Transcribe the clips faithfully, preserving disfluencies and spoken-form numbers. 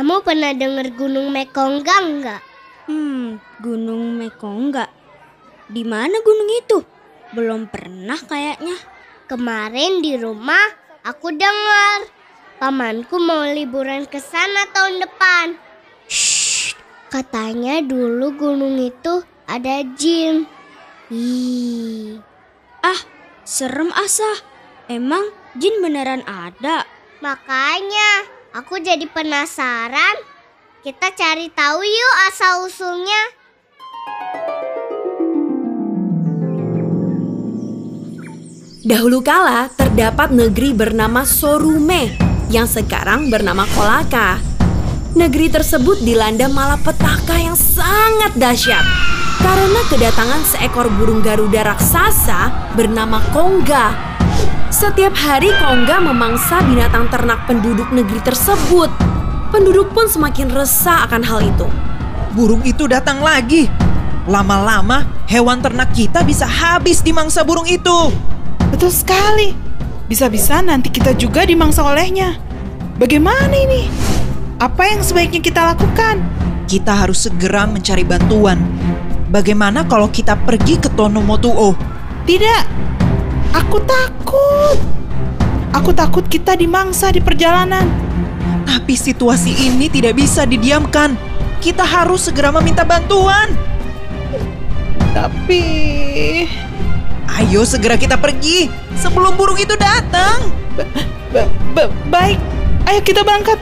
Kamu pernah dengar Gunung Mekongga enggak? Hmm, Gunung Mekongga. Di mana gunung itu? Belum pernah kayaknya. Kemarin di rumah aku dengar. Pamanku mau liburan ke sana tahun depan. Shh, katanya dulu gunung itu ada jin. Ih. Ah, serem asah. Emang jin beneran ada? Makanya aku jadi penasaran. Kita cari tahu yuk asal-usulnya. Dahulu kala terdapat negeri bernama Sorume yang sekarang bernama Kolaka. Negeri tersebut dilanda malapetaka yang sangat dahsyat karena kedatangan seekor burung Garuda raksasa bernama Kongga. Setiap hari Kongga memangsa binatang ternak penduduk negeri tersebut. Penduduk pun semakin resah akan hal itu. Burung itu datang lagi. Lama-lama hewan ternak kita bisa habis dimangsa burung itu. Betul sekali. Bisa-bisa nanti kita juga dimangsa olehnya. Bagaimana ini? Apa yang sebaiknya kita lakukan? Kita harus segera mencari bantuan. Bagaimana kalau kita pergi ke Tonomotuo? Tidak. Aku takut. Aku takut kita dimangsa di perjalanan. Tapi situasi ini tidak bisa didiamkan. Kita harus segera meminta bantuan. Tapi... Ayo segera kita pergi sebelum burung itu datang. Baik, ayo kita berangkat.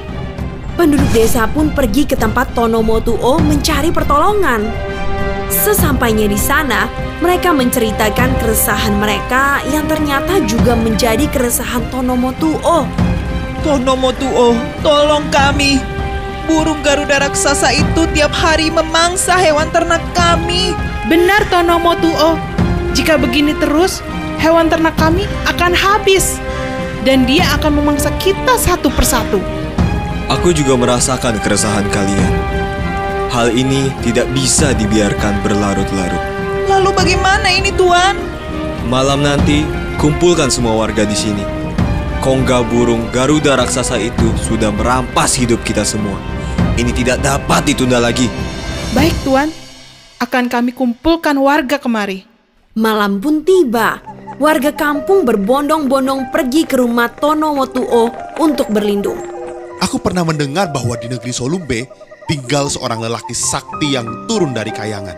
Penduduk desa pun pergi ke tempat Tonomotuo mencari pertolongan. Sesampainya di sana, mereka menceritakan keresahan mereka yang ternyata juga menjadi keresahan Tonomotuo. Tonomotuo, tolong kami. Burung Garuda raksasa itu tiap hari memangsa hewan ternak kami. Benar Tonomotuo, jika begini terus, hewan ternak kami akan habis. Dan dia akan memangsa kita satu persatu. Aku juga merasakan keresahan kalian. Hal ini tidak bisa dibiarkan berlarut-larut. Lalu bagaimana ini, Tuan? Malam nanti, kumpulkan semua warga di sini. Kongga burung Garuda raksasa itu sudah merampas hidup kita semua. Ini tidak dapat ditunda lagi. Baik, Tuan. Akan kami kumpulkan warga kemari. Malam pun tiba. Warga kampung berbondong-bondong pergi ke rumah Tonomotuo untuk berlindung. Aku pernah mendengar bahwa di negeri Solumbe, tinggal seorang lelaki sakti yang turun dari kayangan.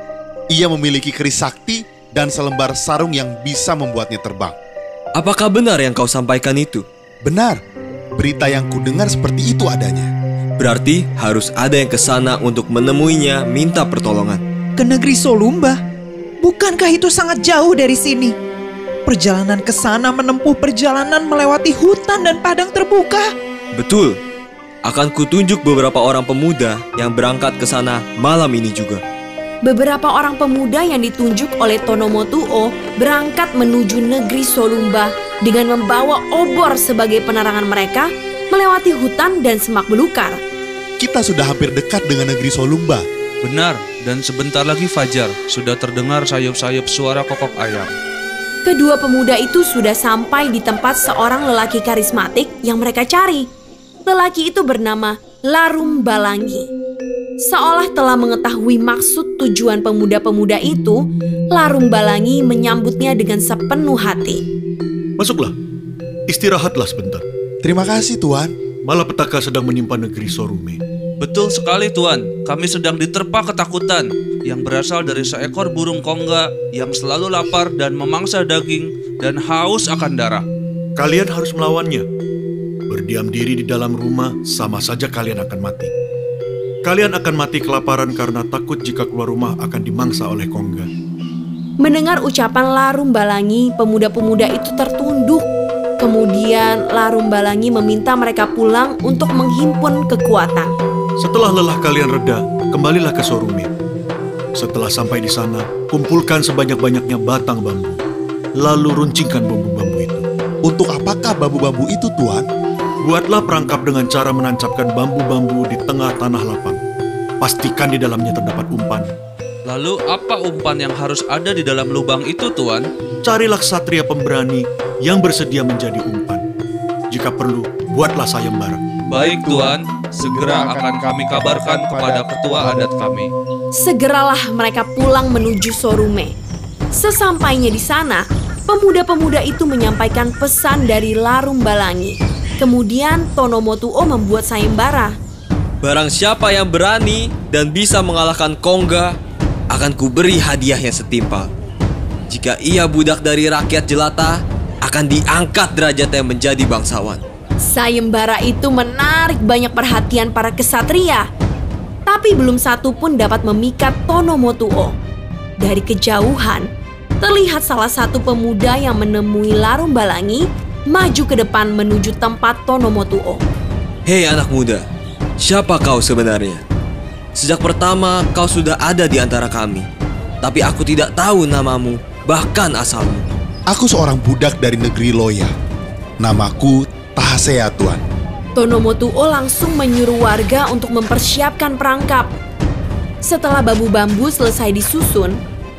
Ia memiliki keris sakti dan selembar sarung yang bisa membuatnya terbang. Apakah benar yang kau sampaikan itu? Benar. Berita yang kudengar seperti itu adanya. Berarti harus ada yang kesana untuk menemuinya minta pertolongan. Ke negeri Solumba? Bukankah itu sangat jauh dari sini? Perjalanan ke sana menempuh perjalanan melewati hutan dan padang terbuka. Betul. Akan kutunjuk beberapa orang pemuda yang berangkat ke sana malam ini juga. Beberapa orang pemuda yang ditunjuk oleh Tonomotuo berangkat menuju negeri Solumba dengan membawa obor sebagai penerangan mereka melewati hutan dan semak belukar. Kita sudah hampir dekat dengan negeri Solumba. Benar, dan sebentar lagi fajar sudah terdengar sayup-sayup suara kokok ayam. Kedua pemuda itu sudah sampai di tempat seorang lelaki karismatik yang mereka cari. Lelaki itu bernama Larumbalangi. Seolah telah mengetahui maksud tujuan pemuda-pemuda itu, Larumbalangi menyambutnya dengan sepenuh hati. Masuklah, istirahatlah sebentar. Terima kasih, Tuan. Malapetaka sedang menimpa negeri Sorume. Betul sekali, Tuan. Kami sedang diterpa ketakutan yang berasal dari seekor burung Kongga yang selalu lapar dan memangsa daging dan haus akan darah. Kalian harus melawannya. Berdiam diri di dalam rumah, sama saja kalian akan mati. Kalian akan mati kelaparan karena takut jika keluar rumah akan dimangsa oleh Kongga. Mendengar ucapan Larumbalangi, pemuda-pemuda itu tertunduk. Kemudian Larumbalangi meminta mereka pulang untuk menghimpun kekuatan. Setelah lelah kalian reda, kembalilah ke Sorume. Setelah sampai di sana, kumpulkan sebanyak-banyaknya batang bambu. Lalu runcingkan bambu-bambu itu. Untuk apakah bambu-bambu itu, Tuan? Buatlah perangkap dengan cara menancapkan bambu-bambu di tengah tanah lapang. Pastikan di dalamnya terdapat umpan. Lalu apa umpan yang harus ada di dalam lubang itu, Tuan? Carilah ksatria pemberani yang bersedia menjadi umpan. Jika perlu, buatlah sayembara. Baik, Tuan. segera akan kami kabarkan kepada ketua adat kami. Segeralah mereka pulang menuju Sorume. Sesampainya di sana, pemuda-pemuda itu menyampaikan pesan dari Larumbalangi. Kemudian Tonomotuo membuat sayembara. Barang siapa yang berani dan bisa mengalahkan Kongga, akan kuberi hadiah yang setimpal. Jika ia budak dari rakyat jelata, akan diangkat derajatnya menjadi bangsawan. Sayembara itu menarik banyak perhatian para kesatria, tapi belum satu pun dapat memikat Tonomotuo. Dari kejauhan, terlihat salah satu pemuda yang menemui Larumbalangi maju ke depan menuju tempat Tonomotuo. Hei anak muda, siapa kau sebenarnya? Sejak pertama kau sudah ada di antara kami, tapi aku tidak tahu namamu, bahkan asalmu. Aku seorang budak dari negeri Loya. Namaku Tahasea, Tuan. Tonomotuo langsung menyuruh warga untuk mempersiapkan perangkap. Setelah bambu bambu selesai disusun,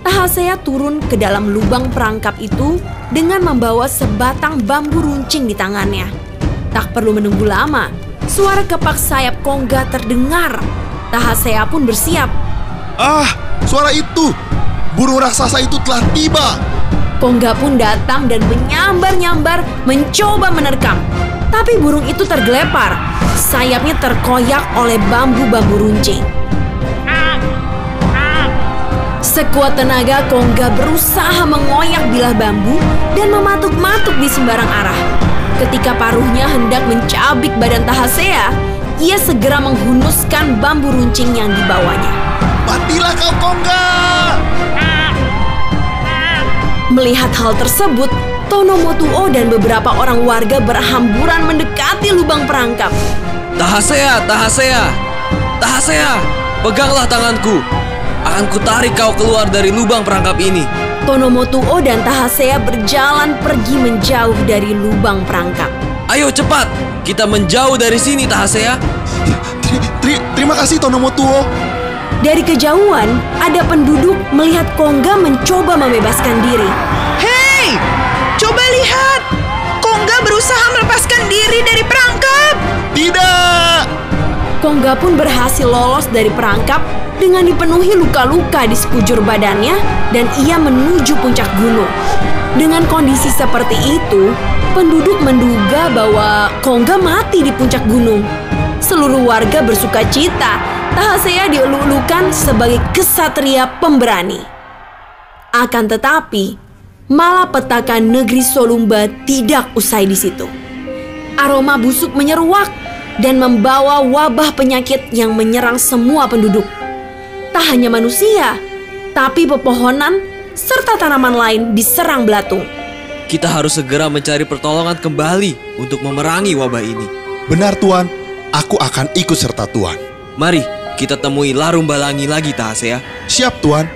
Tahasea turun ke dalam lubang perangkap itu dengan membawa sebatang bambu runcing di tangannya. Tak perlu menunggu lama, suara kepak sayap Kongga terdengar. Tahasea pun bersiap. Ah, suara itu! Burung raksasa itu telah tiba! Kongga pun datang dan menyambar-nyambar mencoba menerkam. Tapi burung itu tergelepar. Sayapnya terkoyak oleh bambu-bambu runcing. Sekuat tenaga, Kongga berusaha mengoyak bilah bambu dan mematuk-matuk di sembarang arah. Ketika paruhnya hendak mencabik badan Tahasea, ia segera menghunuskan bambu runcing yang dibawanya. Matilah kau, Kongga! Melihat hal tersebut, Tonomotuo dan beberapa orang warga berhamburan mendekati lubang perangkap. Tahasea, Tahasea, Tahasea, peganglah tanganku. Akan kutarik kau keluar dari lubang perangkap ini. Tonomotuo dan Tahasea berjalan pergi menjauh dari lubang perangkap. Ayo cepat, kita menjauh dari sini, Tahasea. Ter ter terima kasih, Tonomotuo. Dari kejauhan, ada penduduk melihat Kongga mencoba membebaskan diri. Hei, coba lihat, Kongga berusaha melepaskan diri dari perangkap. Tidak. Kongga pun berhasil lolos dari perangkap dengan dipenuhi luka-luka di sekujur badannya dan ia menuju puncak gunung. Dengan kondisi seperti itu, penduduk menduga bahwa Kongga mati di puncak gunung. Seluruh warga bersuka cita, Tahasea dielulukan sebagai kesatria pemberani. Akan tetapi, malapetaka negeri Solumbe tidak usai di situ. Aroma busuk menyeruak dan membawa wabah penyakit yang menyerang semua penduduk. Tak hanya manusia, tapi pepohonan serta tanaman lain diserang belatung. Kita harus segera mencari pertolongan kembali untuk memerangi wabah ini. Benar, Tuan, aku akan ikut serta Tuan. Mari kita temui Larumbalangi lagi, Tahasea. Siap, Tuan.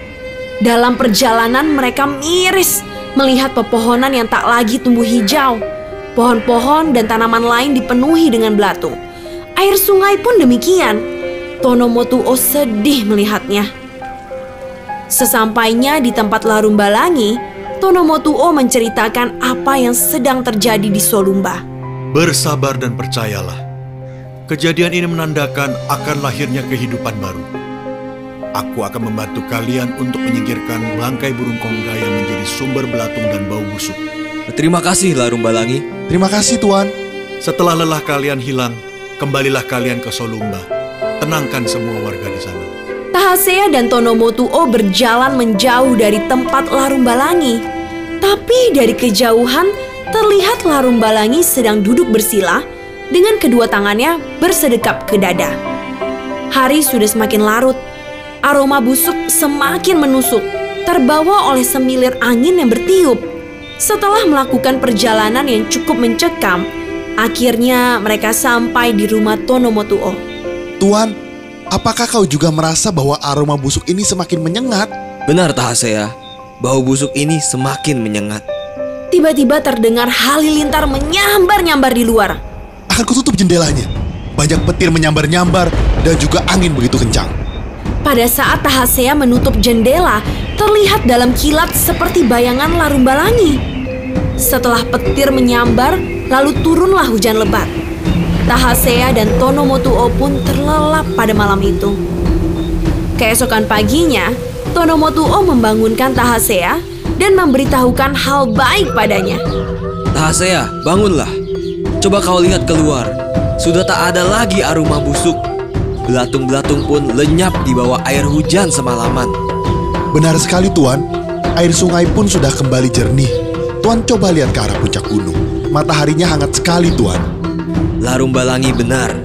Dalam perjalanan mereka miris melihat pepohonan yang tak lagi tumbuh hijau. Pohon-pohon dan tanaman lain dipenuhi dengan belatung. Air sungai pun demikian. Tonomotuo sedih melihatnya. Sesampainya di tempat Larumbalangi, Tonomotuo menceritakan apa yang sedang terjadi di Solumbe. Bersabar dan percayalah. Kejadian ini menandakan akan lahirnya kehidupan baru. Aku akan membantu kalian untuk menyingkirkan bangkai burung Kongga yang menjadi sumber belatung dan bau busuk. Terima kasih, Larumbalangi. Terima kasih, Tuan. Setelah lelah kalian hilang, kembalilah kalian ke Solumbe. Tenangkan semua warga di sana. Tahasea dan Tonomotuo berjalan menjauh dari tempat Larumbalangi. Tapi dari kejauhan, terlihat Larumbalangi sedang duduk bersila dengan kedua tangannya bersedekap ke dada. Hari sudah semakin larut. Aroma busuk semakin menusuk, terbawa oleh semilir angin yang bertiup. Setelah melakukan perjalanan yang cukup mencekam, akhirnya mereka sampai di rumah Tonomotuo. Tuan, apakah kau juga merasa bahwa aroma busuk ini semakin menyengat? Benar, Tahasea. Bau busuk ini semakin menyengat. Tiba-tiba terdengar halilintar menyambar-nyambar di luar. Akan kututup jendelanya. Banyak petir menyambar-nyambar dan juga angin begitu kencang. Pada saat Tahasea menutup jendela, terlihat dalam kilat seperti bayangan Larumbalangi. Setelah petir menyambar, lalu turunlah hujan lebat. Tahasea dan Tonomotuo pun terlelap pada malam itu. Keesokan paginya, Tonomotuo membangunkan Tahasea dan memberitahukan hal baik padanya. Tahasea, bangunlah. Coba kau lihat keluar. Sudah tak ada lagi aroma busuk. Belatung-belatung pun lenyap di bawah air hujan semalaman. Benar sekali, Tuan. Air sungai pun sudah kembali jernih. Tuan coba lihat ke arah puncak gunung. Mataharinya hangat sekali, Tuan. Larumbalangi benar.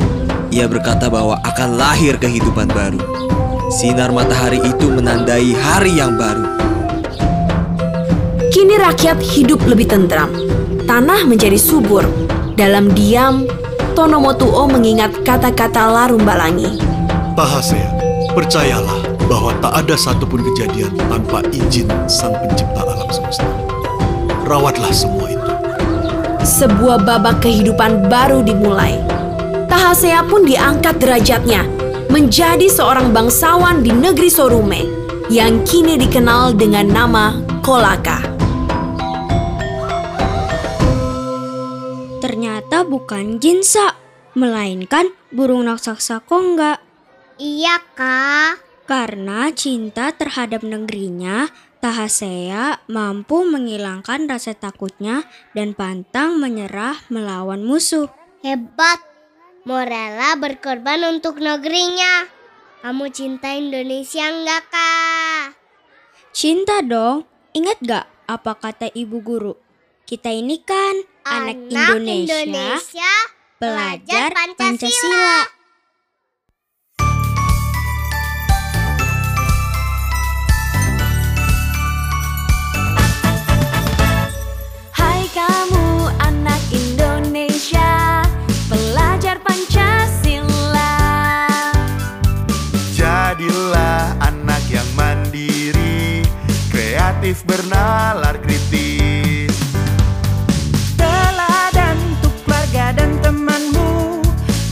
Ia berkata bahwa akan lahir kehidupan baru. Sinar matahari itu menandai hari yang baru. Kini rakyat hidup lebih tentram. Tanah menjadi subur. Dalam diam, Tonomotuo mengingat kata-kata Larumbalangi. Tahasea, percayalah bahwa tak ada satupun kejadian tanpa izin Sang Pencipta alam semesta. Rawatlah semua itu. Sebuah babak kehidupan baru dimulai. Tahasea pun diangkat derajatnya menjadi seorang bangsawan di negeri Sorume yang kini dikenal dengan nama Kolaka. Ternyata bukan Jinsa, melainkan burung raksasa Kongga. Iya, Kak. Karena cinta terhadap negerinya, Tahasea mampu menghilangkan rasa takutnya dan pantang menyerah melawan musuh. Hebat, mau rela berkorban untuk negerinya. Kamu cinta Indonesia enggak, Kak? Cinta dong. Ingat gak apa kata ibu guru? Kita ini kan anak, anak Indonesia, Indonesia, pelajar Pancasila. Pancasila. Bernalar kritis, teladan untuk keluarga dan temanmu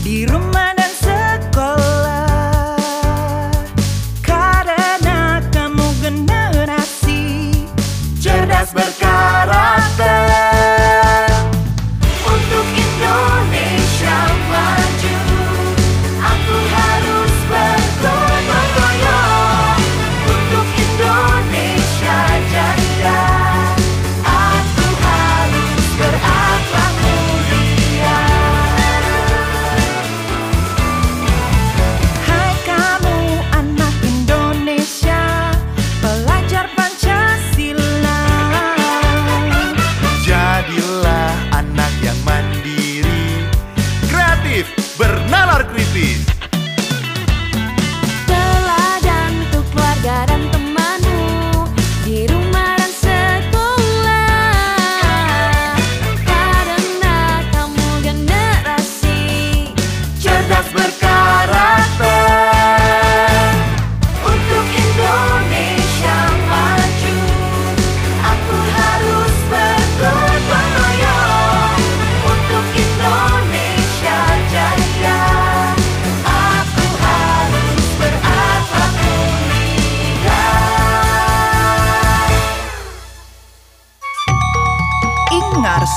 di rumah dan sekolah. Karena kamu generasi cerdas berkarakter untuk Indonesia maju. Aku harus bergotong-royong untuk Indonesia.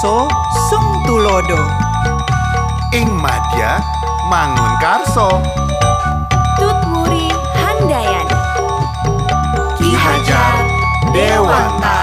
So sung tulodo ing madya mangun karso tutmuri handayani ki hajar dewata.